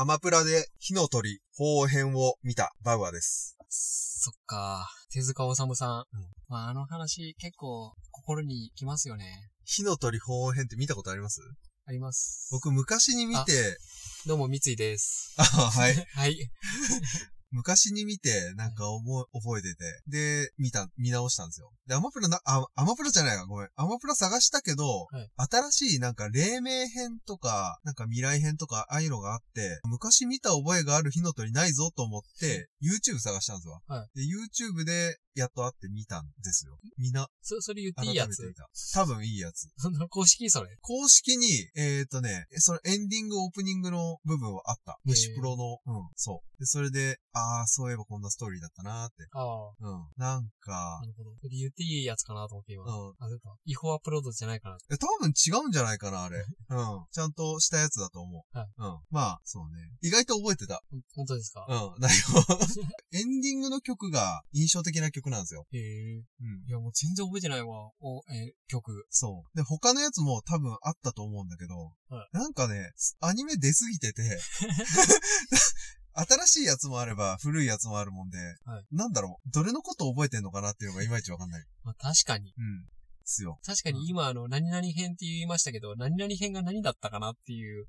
アマプラで火の鳥後編を見たバウアーです。そっか。手塚治虫さん。うん、まあ、あの話結構心にきますよね。火の鳥後編って見たことあります？あります。僕昔に見て。どうも、三井です。あ、はい。はい。昔に見て、なんか覚えてて、で、見直したんですよ。で、アマプラじゃないか、ごめん。アマプラ探したけど、はい、新しいなんか、黎明編とか、なんか未来編とか、ああいうのがあって、昔見た覚えがある火の鳥ないぞと思って、YouTube 探したんですわ。はい、で、YouTube で、やっと会って見たんですよ。それ言っていいやつ？多分いいやつ。公式それ？公式に、そのエンディング、オープニングの部分はあった。虫プロの、うん、そう。で、それで、あー、そういえばこんなストーリーだったなーって。あー。うん。なんか。なるほど。それ言っていいやつかなと思って今。うん。あ、そうか。違法アップロードじゃないかな。多分違うんじゃないかな、あれ。うん。ちゃんとしたやつだと思う。はい。うん。まあ、そうね。意外と覚えてた。本当ですか？うん。内容。エンディングの曲が印象的な曲なんですよ。へえ。うん。いや、もう全然覚えてないわ。曲。そう。で、他のやつも多分あったと思うんだけど、はい、なんかね、アニメ出すぎてて、新しいやつもあれば古いやつもあるもんで、はい、なんだろう、どれのことを覚えてんのかなっていうのがいまいちわかんない。まあ、確かに。うん。確かに今、何々編って言いましたけど、何々編が何だったかなっていう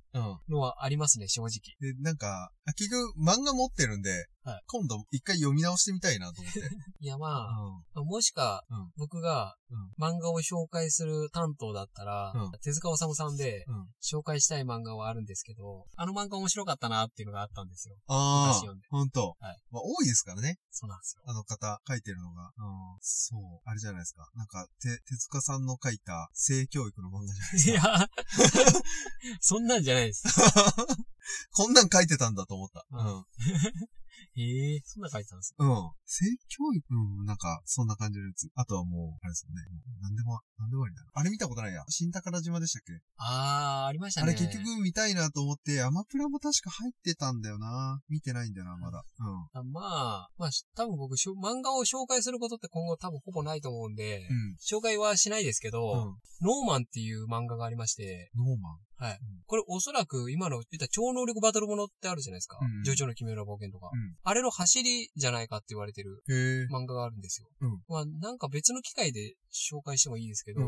のはありますね、正直。で、なんか、結局漫画持ってるんで、はい、今度一回読み直してみたいなと思って。いや、まあ、うん、もしか、うん、僕が漫画を紹介する担当だったら、うん、手塚治虫さんで紹介したい漫画はあるんですけど、あの漫画面白かったなっていうのがあったんですよ。ああ、ほんと。はい。まあ、多いですからね。そうなんですよ。あの方、書いてるのが。うん、そう。あれじゃないですか。なんか、手塚さんの書いた性教育の漫画じゃないですか。いや、そんなんじゃないです。こんなん書いてたんだと思った。うん。へえ、そんな書いてたんですか？うん。性教育もなんか、そんな感じのやつ。あとはもう、あれですよね。なんでもありだな。あれ見たことないや。新宝島でしたっけ？あー、ありましたね。あれ結局見たいなと思って、アマプラも確か入ってたんだよな。見てないんだよな、まだ。うん。まあ、多分僕、漫画を紹介することって今後多分ほぼないと思うんで、うん、紹介はしないですけど、うん、ノーマンっていう漫画がありまして、ノーマン？はい。これおそらく今の言った超能力バトルものってあるじゃないですか。うん、ジョジョの奇妙な冒険とか。うん、あれの走りじゃないかって言われてる漫画があるんですよ。うん、まあなんか別の機会で紹介してもいいですけど、うん、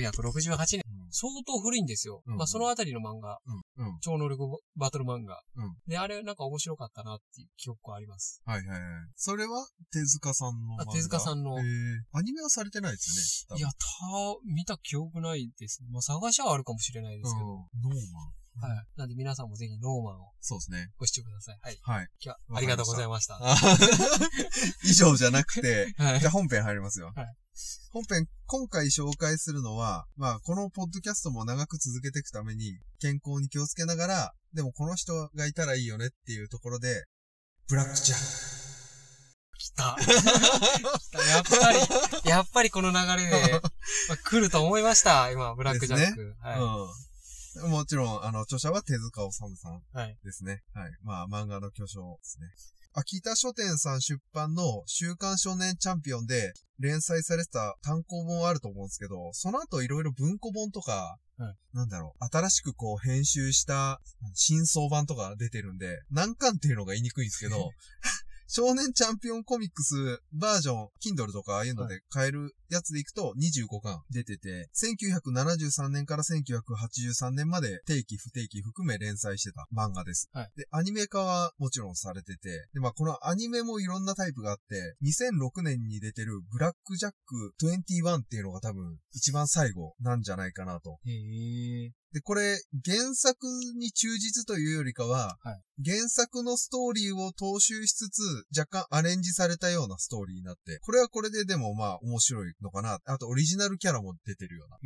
1968年、うん、相当古いんですよ。うん、まあそのあたりの漫画、うんうん、超能力バトル漫画、うん。で、あれなんか面白かったなっていう記憶はあります。はいはいはい。それは手塚さんの漫画。手塚さんの。アニメはされてないですね。いや、見た記憶ないですね。まあ探しはあるかもしれないです。うん、ノーマン。はい。なんで皆さんもぜひノーマンを。そうですね。ご視聴ください。はい。はい。今日はありがとうございました。以上じゃなくて、はい、じゃあ本編入りますよ。はい。本編、今回紹介するのは、まあ、このポッドキャストも長く続けていくために、健康に気をつけながら、でもこの人がいたらいいよねっていうところで、ブラックジャック。来た。やっぱりこの流れで、まあ、来ると思いました。今、ブラックジャック。ね、はい。うん、もちろん、著者は手塚治虫さんですね。はい。はい、まあ、漫画の巨匠ですね。秋田書店さん出版の週刊少年チャンピオンで連載されてた単行本あると思うんですけど、その後いろいろ文庫本とか、はい、なんだろう、新しくこう編集した新装版とか出てるんで、難関っていうのが言いにくいんですけど、少年チャンピオンコミックスバージョン Kindle とかああいうので買えるやつでいくと25巻出てて、1973年から1983年まで定期不定期含め連載してた漫画です。はい、で、アニメ化はもちろんされてて、で、まあこのアニメもいろんなタイプがあって、2006年に出てるブラックジャック21っていうのが多分一番最後なんじゃないかなと。へー。で、これ、原作に忠実というよりかは、はい、原作のストーリーを踏襲しつつ、若干アレンジされたようなストーリーになって、これはこれででもまあ面白いのかな。あとオリジナルキャラも出てるような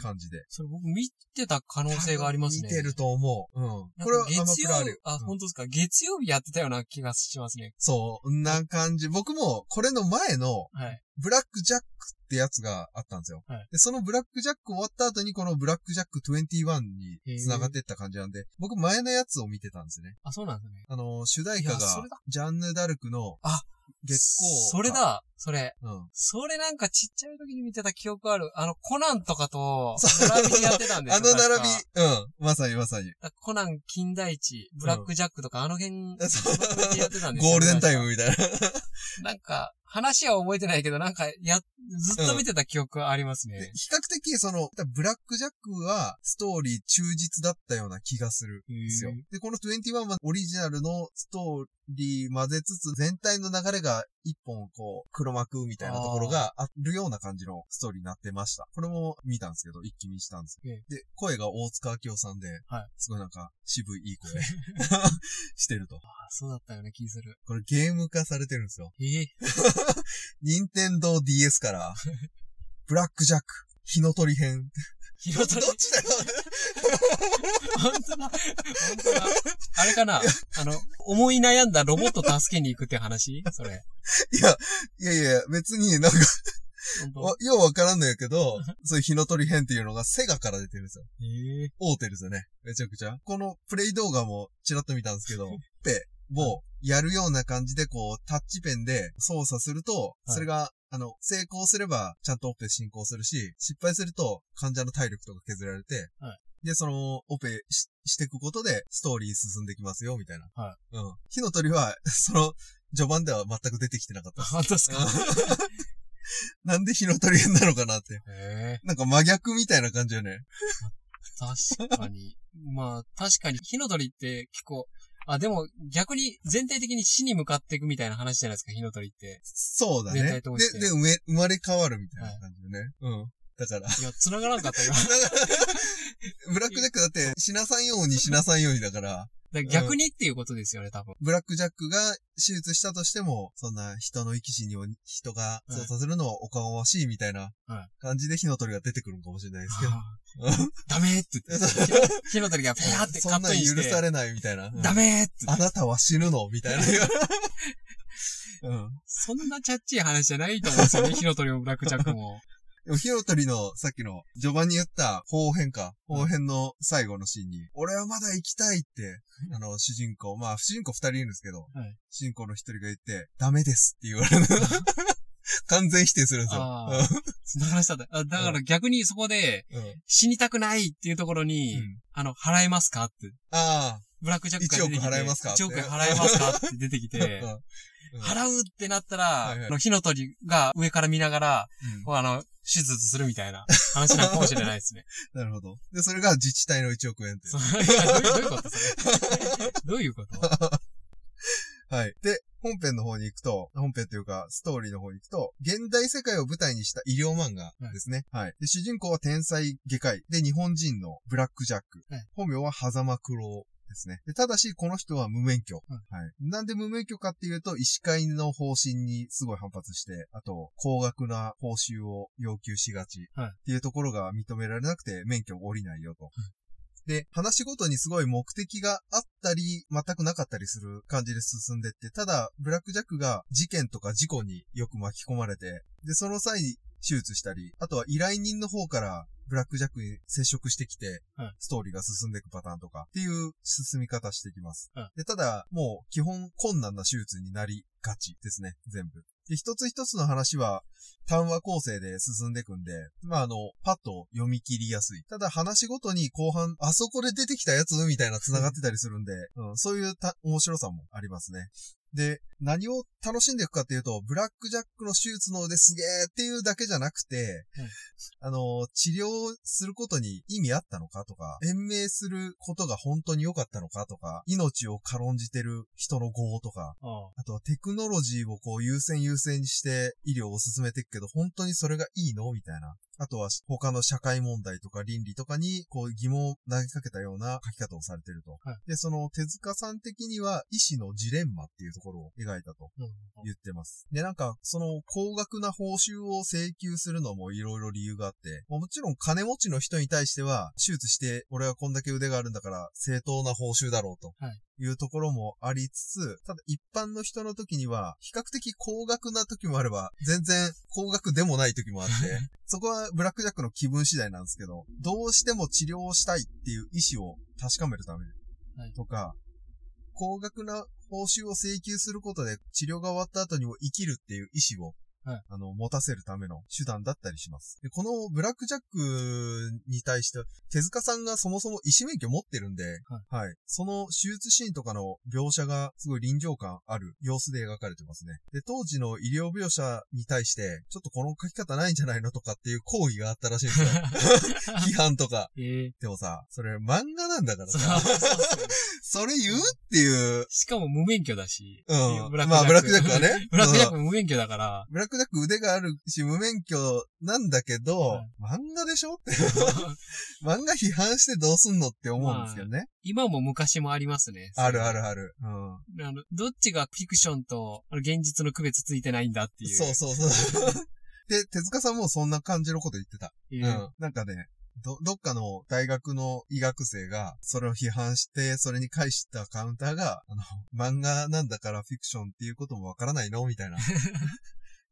感じで。それ僕見てた可能性がありますね。見てると思う。うん。これはアマプラある。あ、本当ですか。月曜日やってたような気がしますね。そう、な感じ。僕もこれの前の、はい、ブラックジャックってやつがあったんですよ、はい、で。そのブラックジャック終わった後にこのブラックジャック21に繋がっていった感じなんで、僕前のやつを見てたんですね。あ、そうなんですね。主題歌がジャンヌ・ダルクの月光。それだ。それ。うん。それなんかちっちゃい時に見てた記憶ある。コナンとかと、並びにやってたんですよ。並び。うん。まさにまさに。コナン、金田一、ブラックジャックとか、辺でやってたんですよ。ゴールデンタイムみたいな。なんか、話は覚えてないけど、なんか、ずっと見てた記憶はありますね。うん、比較的、ブラックジャックは、ストーリー忠実だったような気がするんですよ。で、この21はオリジナルのストーリー混ぜつつ、全体の流れが一本、黒幕みたいなところがあるような感じのストーリーになってました。これも見たんですけど、一気見したんですけど。で、声が大塚明夫さんで、はい、すごいなんか、渋いいい声してると。ああ、そうだったよね、気する。これゲーム化されてるんですよ。任天堂 DS から、ブラックジャック、火の鳥編。火の鳥どっちだよ本当だ。本当だ。あれかな思い悩んだロボット助けに行くって話それ。いや、別になんかようわからんのやけど、そういう火の鳥編っていうのがセガから出てるんですよ。大手ですよね。めちゃくちゃ。このプレイ動画もちらっと見たんですけど、もう、やるような感じで、タッチペンで操作すると、それが、成功すれば、ちゃんとオペ進行するし、失敗すると、患者の体力とか削られて、で、オペしていくことで、ストーリー進んできますよ、みたいな。うん。火の鳥は、序盤では全く出てきてなかった。本当ですか？なんで火の鳥編なのかなって。なんか真逆みたいな感じよね。確かに。まあ、確かに、火の鳥って結構、でも、逆に、全体的に死に向かっていくみたいな話じゃないですか、火の鳥って。そうだね。全体として。で、生まれ変わるみたいな感じでね。うん。だから。いや、繋がらんかったよ。ブラックジャックだって、死なさんようにだから。逆にっていうことですよね、多分。ブラックジャックが手術したとしても、そんな人の生き死にを人が操作するのはおかがわしいみたいな感じで火の鳥が出てくるのかもしれないですけど。ダメーって言って。火の鳥がペアってカットインして。そんな許されないみたいな。ダメーって。あなたは死ぬのみたいな。うん。そんなチャッチい話じゃないと思うんですよね、火の鳥もブラックジャックも。火の鳥のさっきの序盤に言った砲編の最後のシーンに、俺はまだ生きたいって、主人公、まあ主人公二人いるんですけど、はい、主人公の一人が言って、ダメですって言われる。完全否定するんですよ。そんな話だった。だから逆にそこで、死にたくないっていうところに、払えますかって。ブラックジャックが出てきて、1億払えますかって出てきて、払うってなったら、火の鳥が上から見ながら、手術するみたいな話なのかもしれないですね。なるほど。で、それが自治体の1億円って。どういうことそれ。どういうことはい。で、本編の方に行くと、本編というか、ストーリーの方に行くと、現代世界を舞台にした医療漫画ですね。はい。で、主人公は天才外科医。で、日本人のブラックジャック。本名は狭間九郎。ですね。ただし、この人は無免許。はい。なんで無免許かっていうと、医師会の方針にすごい反発して、あと、高額な報酬を要求しがち。っていうところが認められなくて、免許を降りないよと。で、話ごとにすごい目的があったり、全くなかったりする感じで進んでって、ただ、ブラックジャックが事件とか事故によく巻き込まれて、で、その際に手術したり、あとは依頼人の方から、ブラックジャックに接触してきて、ストーリーが進んでいくパターンとかっていう進み方していきます。で、ただ、もう基本困難な手術になりがちですね、全部。で、一つ一つの話は単話構成で進んでいくんで、まあ、パッと読み切りやすい。ただ話ごとに後半、あそこで出てきたやつみたいな繋がってたりするんで、そういう面白さもありますね。で、何を楽しんでいくかっていうと、ブラックジャックの手術の腕すげーっていうだけじゃなくて、治療することに意味あったのかとか、延命することが本当に良かったのかとか、命を軽んじてる人の業とか、あとはテクノロジーを優先にして医療を進めていくけど、本当にそれがいいのみたいな。あとは他の社会問題とか倫理とかに疑問を投げかけたような書き方をされてると。で、手塚さん的には医師のジレンマっていうところを描いたと言ってます。で、なんか高額な報酬を請求するのもいろいろ理由があって、もちろん金持ちの人に対しては手術して俺はこんだけ腕があるんだから正当な報酬だろうと。いうところもありつつ、ただ一般の人の時には、比較的高額な時もあれば、全然高額でもない時もあって、そこはブラックジャックの気分次第なんですけど、どうしても治療をしたいっていう意思を確かめるためとか、高額な報酬を請求することで治療が終わった後にも生きるっていう意思をはい、持たせるための手段だったりします。で、このブラックジャックに対して、手塚さんがそもそも医師免許持ってるんで、はい、はい。その手術シーンとかの描写がすごい臨場感ある様子で描かれてますね。で、当時の医療描写に対して、ちょっとこの書き方ないんじゃないのとかっていう抗議があったらしいんですよ。批判とか。でもさ、それ漫画なんだからさ、それ言うっていう。しかも無免許だし。うん。まあ、ブラックジャックはね。ブラックジャック無免許だから。ブラックジャック腕があるし、無免許なんだけど、はい、漫画でしょって。漫画批判してどうすんのって思うんですけどね。まあ、今も昔もありますね。あるあるある。うん。どっちがフィクションと現実の区別ついてないんだっていう。そうそうそう。で、手塚さんもそんな感じのこと言ってた。うん。なんかね、どっかの大学の医学生が、それを批判して、それに返したカウンターが、漫画なんだからフィクションっていうこともわからないのみたいな。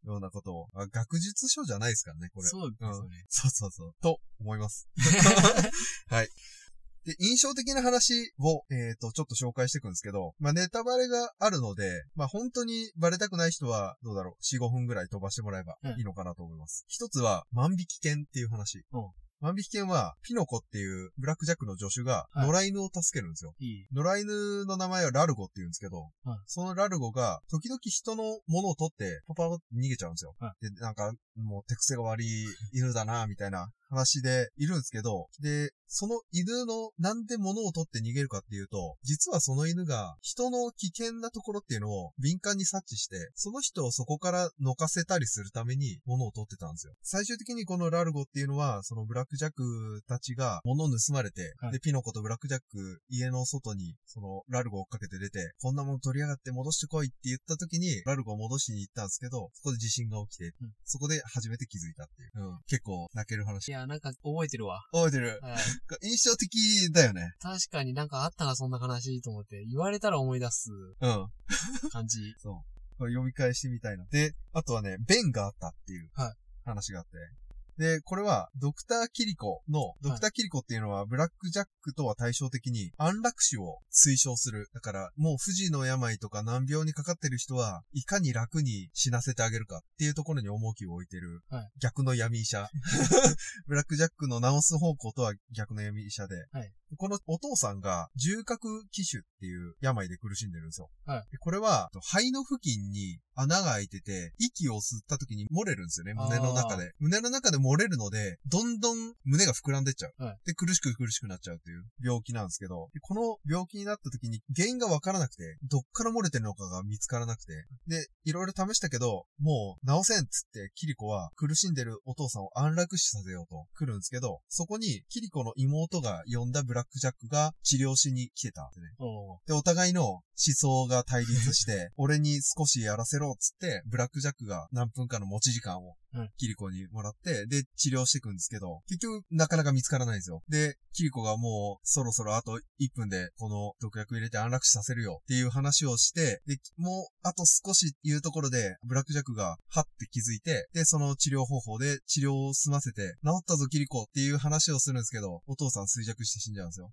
ようなことを。学術書じゃないですからね、これ。そうですね。うん、そうそうそう。と思います。はい。で、印象的な話を、ちょっと紹介していくんですけど、まあ、ネタバレがあるので、まあ、本当にバレたくない人は、どうだろう、4、5分ぐらい飛ばしてもらえばいいのかなと思います。一つは、万引き犬っていう話。うん万引き犬は、ピノコっていうブラックジャックの助手が、野良犬を助けるんですよ。はい、野良犬の名前はラルゴって言うんですけど、はい、そのラルゴが、時々人のものを取って、パパを逃げちゃうんですよ。はい、で、なんか、もう手癖が悪い犬だな、みたいな話でいるんですけど、で、その犬のなんで物を取って逃げるかっていうと、実はその犬が人の危険なところっていうのを敏感に察知して、その人をそこからのかせたりするために物を取ってたんですよ。最終的にこのラルゴっていうのは、そのブラックジャックたちが物を盗まれて、はい、で、ピノコとブラックジャック家の外にそのラルゴを追っかけて出て、こんなもの取りやがって戻してこいって言った時に、ラルゴを戻しに行ったんですけど、そこで地震が起きて、うん、そこで初めて気づいたっていう。うん、結構泣ける話。いや、なんか覚えてるわ。覚えてる。はい印象的だよね。確かになんかあったな、そんな話と思って。言われたら思い出す。うん。感じ。そう。これ読み返してみたいな。で、あとはね、弁があったっていう話があって。はいで、これは、ドクター・キリコの、ドクター・キリコっていうのは、ブラックジャックとは対照的に、安楽死を推奨する。だから、もう不治の病とか難病にかかってる人は、いかに楽に死なせてあげるかっていうところに重きを置いてる。はい、逆の闇医者。ブラックジャックの治す方向とは逆の闇医者で。はいこのお父さんが重覚気腫っていう病で苦しんでるんですよ。はい、これは肺の付近に穴が開いてて、息を吸った時に漏れるんですよね、胸の中で。胸の中で漏れるので、どんどん胸が膨らんでっちゃう。はい、で、苦しくなっちゃうっていう病気なんですけど、この病気になった時に原因がわからなくて、どっから漏れてるのかが見つからなくて、で、いろいろ試したけど、もう治せんっつってキリコは苦しんでるお父さんを安楽死させようと来るんですけど、そこにキリコの妹が呼んだブラックジャックが治療しに来てたんでね。で、お互いの思想が対立して、俺に少しやらせろっつって、ブラックジャックが何分かの持ち時間をキリコにもらって、で、治療していくんですけど、結局なかなか見つからないんですよ。で、キリコがもうそろそろあと1分でこの毒薬入れて安楽死させるよっていう話をして、で、もうあと少しっていうところで、ブラックジャックがはって気づいて、で、その治療方法で治療を済ませて、治ったぞキリコっていう話をするんですけど、お父さん衰弱して死んじゃうんですよ。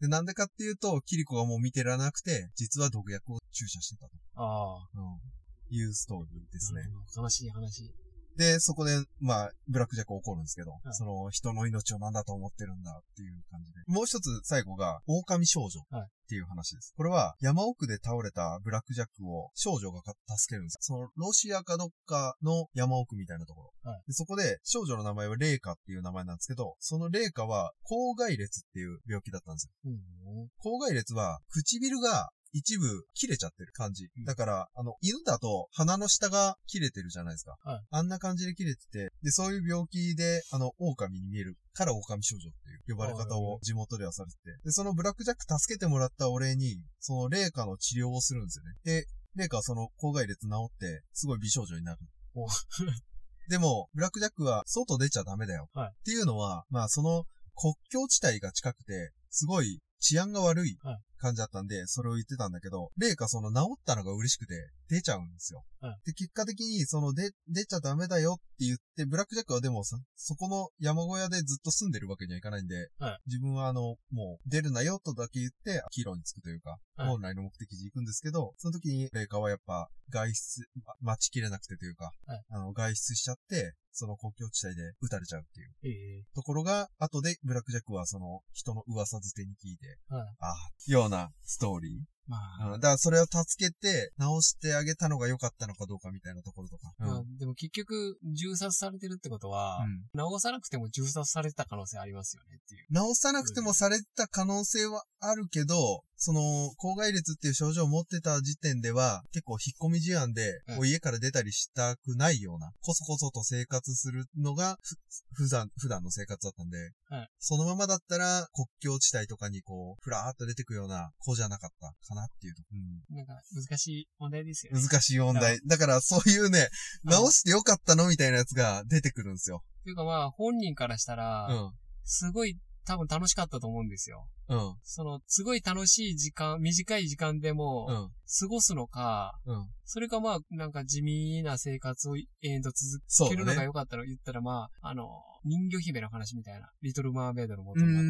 で、なんでかっていうと、キリコがもう見てらなくて、実は毒薬を注射してたと。いうストーリーですね。悲しい話。で、そこで、まあ、ブラックジャック起こるんですけど、はい、その人の命を何だと思ってるんだっていう感じで。もう一つ最後が、狼少女。はいっていう話です。これは山奥で倒れたブラックジャックを少女が助けるんです。そのロシアかどっかの山奥みたいなところ。はい、でそこで少女の名前はレイカっていう名前なんですけど、そのレイカは口蓋裂っていう病気だったんですよ。口蓋裂は唇が一部切れちゃってる感じ。だから、犬だと鼻の下が切れてるじゃないですか。はい、あんな感じで切れてて、で、そういう病気で、狼に見えるから狼少女っていう呼ばれ方を地元ではされてて、で、そのブラックジャック助けてもらったお礼に、そのレイカの治療をするんですよね。で、レイカはその口外裂治って、すごい美少女になる。でも、ブラックジャックは外出ちゃダメだよ。はい、っていうのは、まあ、その国境地帯が近くて、すごい治安が悪い。はい感じだったんで、それを言ってたんだけど、レイカその治ったのが嬉しくて、出ちゃうんですよ。うん、で、結果的に、出ちゃダメだよって言って、ブラックジャックはでもさ、そこの山小屋でずっと住んでるわけにはいかないんで、うん、自分はもう出るなよとだけ言って、ヒーローにつくというか、本来の目的地行くんですけど、はい、その時にレイカはやっぱ外出、待ちきれなくてというか、はい、外出しちゃって、その国境地帯で撃たれちゃうっていう。ところが、後でブラックジャックはその人の噂づてに聞いて、はい、ああ、ようなストーリー。まあ、だからそれを助けて直してあげたのが良かったのかどうかみたいなところとか。うん、でも結局、銃殺されてるってことは、うん、直さなくても銃殺された可能性ありますよねっていう。直さなくてもされた可能性はあるけど、その、口外裂っていう症状を持ってた時点では、結構引っ込み思案で、うん、家から出たりしたくないような、こそこそと生活するのが、普段の生活だったんで、うん、そのままだったら、国境地帯とかにこう、ふらーっと出てくような子じゃなかったかなっていう。うん、なんか、難しい問題ですよね。難しい問題。だから、そういうね、直してよかったのみたいなやつが出てくるんですよ。っていうかまあ、本人からしたら、うん、すごい、多分楽しかったと思うんですよ。うん。その、すごい楽しい時間、短い時間でも、うん、過ごすのか、うん。それかまあ、なんか地味な生活を延々と続けるのが良かったの、ね、言ったらまあ、人魚姫の話みたいな、リトルマーメイドの元になっ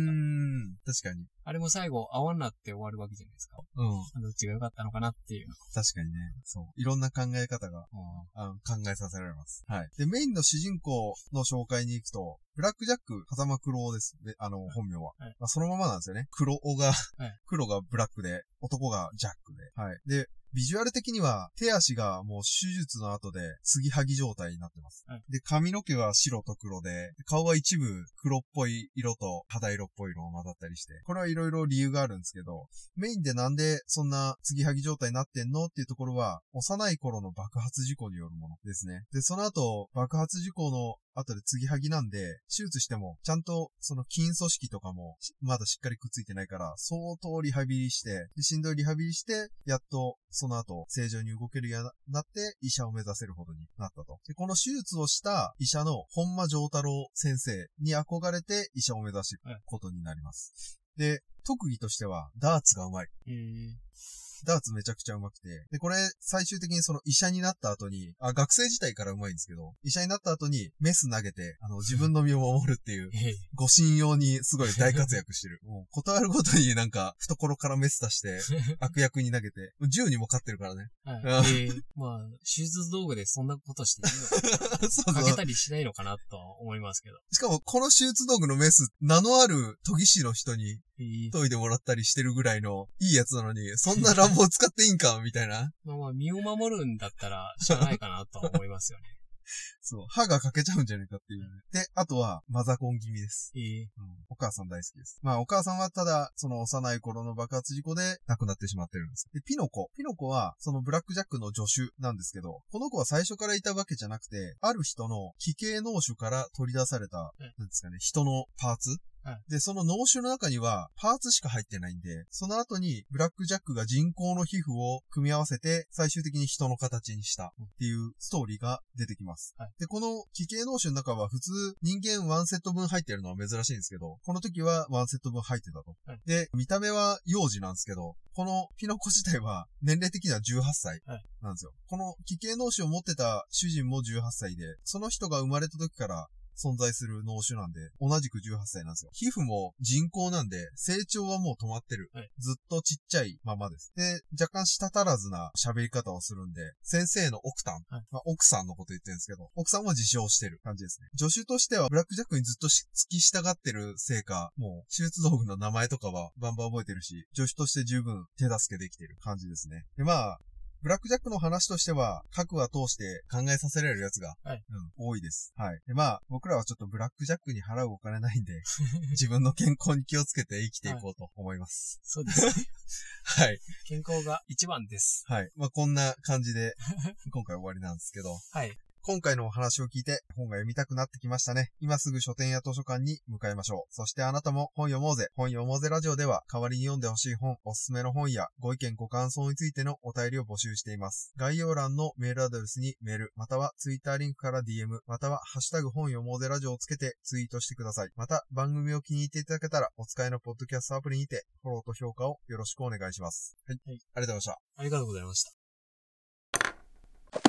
た。確かに。あれも最後、泡になって終わるわけじゃないですか。うん。どっちが良かったのかなっていう。確かにね。そう。いろんな考え方が、考えさせられます。はい。で、メインの主人公の紹介に行くと、ブラックジャック、風間クロオです。で、本名は。はい、まあ、そのままなんですよね。黒尾が、はい、黒がブラックで、男がジャックで。はい。で、ビジュアル的には、手足がもう手術の後で、継ぎはぎ状態になってます。はい、で、髪の毛は白と黒で、顔は一部黒っぽい色と肌色っぽい色を混ざったりして、これはいろいろ理由があるんですけど、メインでなんでそんな継ぎはぎ状態になってんのっていうところは、幼い頃の爆発事故によるものですね。で、その後、爆発事故の後で継ぎはぎなんで、手術しても、ちゃんとその筋組織とかも、まだしっかりくっついてないから、相当リハビリして、でしんどいリハビリして、やっと、その後、正常に動けるようになって、医者を目指せるほどになったと。で、この手術をした医者の本間丈太郎先生に憧れて医者を目指していくことになります。で、特技としては、ダーツがうまい。ダーツめちゃくちゃうまくて。で、これ、最終的にその医者になった後に、学生時代からうまいんですけど、医者になった後にメス投げて、自分の身を守るっていう、護身用にすごい大活躍してる。もう、断るごとになんか、懐からメス出して、悪役に投げて、銃にも勝ってるからね。はい。まあ、手術道具でそんなことしていいのかなそうそう。かけたりしないのかなと思いますけど。しかも、この手術道具のメス、名のある研ぎ師の人に、研いでもらったりしてるぐらいの、いいやつなのに、そんな乱暴使っていいんかみたいな。まあまあ、身を守るんだったら、しゃないかなとは思いますよね。そう。歯が欠けちゃうんじゃないかっていう、ね。で、あとは、マザコン気味です。お母さん大好きです。まあ、お母さんはただ、その幼い頃の爆発事故で亡くなってしまってるんです。で、ピノコは、そのブラックジャックの助手なんですけど、この子は最初からいたわけじゃなくて、ある人の奇形脳腫から取り出された、なんですかね、人のパーツで、その脳腫の中にはパーツしか入ってないんで、その後にブラックジャックが人工の皮膚を組み合わせて最終的に人の形にしたっていうストーリーが出てきます。はい、で、この奇形脳腫の中は普通人間1セット分入ってるのは珍しいんですけど、この時は1セット分入ってたと。はい、で、見た目は幼児なんですけど、このピノコ自体は年齢的には18歳なんですよ。はい、この奇形脳腫を持ってた主人も18歳で、その人が生まれた時から存在する脳腫なんで、同じく18歳なんですよ。皮膚も人工なんで、成長はもう止まってる。はい、ずっとちっちゃいままです。で、若干舌足らずな喋り方をするんで、先生の奥さん、はい、まあ、奥さんのこと言ってるんですけど、奥さんは自称してる感じですね。助手としては、ブラックジャックにずっと付き従ってるせいか、もう手術道具の名前とかはバンバン覚えてるし、助手として十分手助けできてる感じですね。で、まあ、ブラックジャックの話としては、各話通して考えさせられるやつが、はい、多いです。はい。で、まあ、僕らはちょっとブラックジャックに払うお金ないんで、自分の健康に気をつけて生きていこうと思います。はい、そうですね。はい。健康が一番です。はい。まあ、こんな感じで、今回終わりなんですけど。はい。今回のお話を聞いて本が読みたくなってきましたね。今すぐ書店や図書館に向かいましょう。そしてあなたも本読もうぜ。本読もうぜラジオでは代わりに読んでほしい本、おすすめの本やご意見ご感想についてのお便りを募集しています。概要欄のメールアドレスにメール、またはツイッターリンクから DM、またはハッシュタグ本読もうぜラジオをつけてツイートしてください。また番組を気に入っていただけたらお使いのポッドキャストアプリにてフォローと評価をよろしくお願いします。はい。ありがとうございました。ありがとうございました。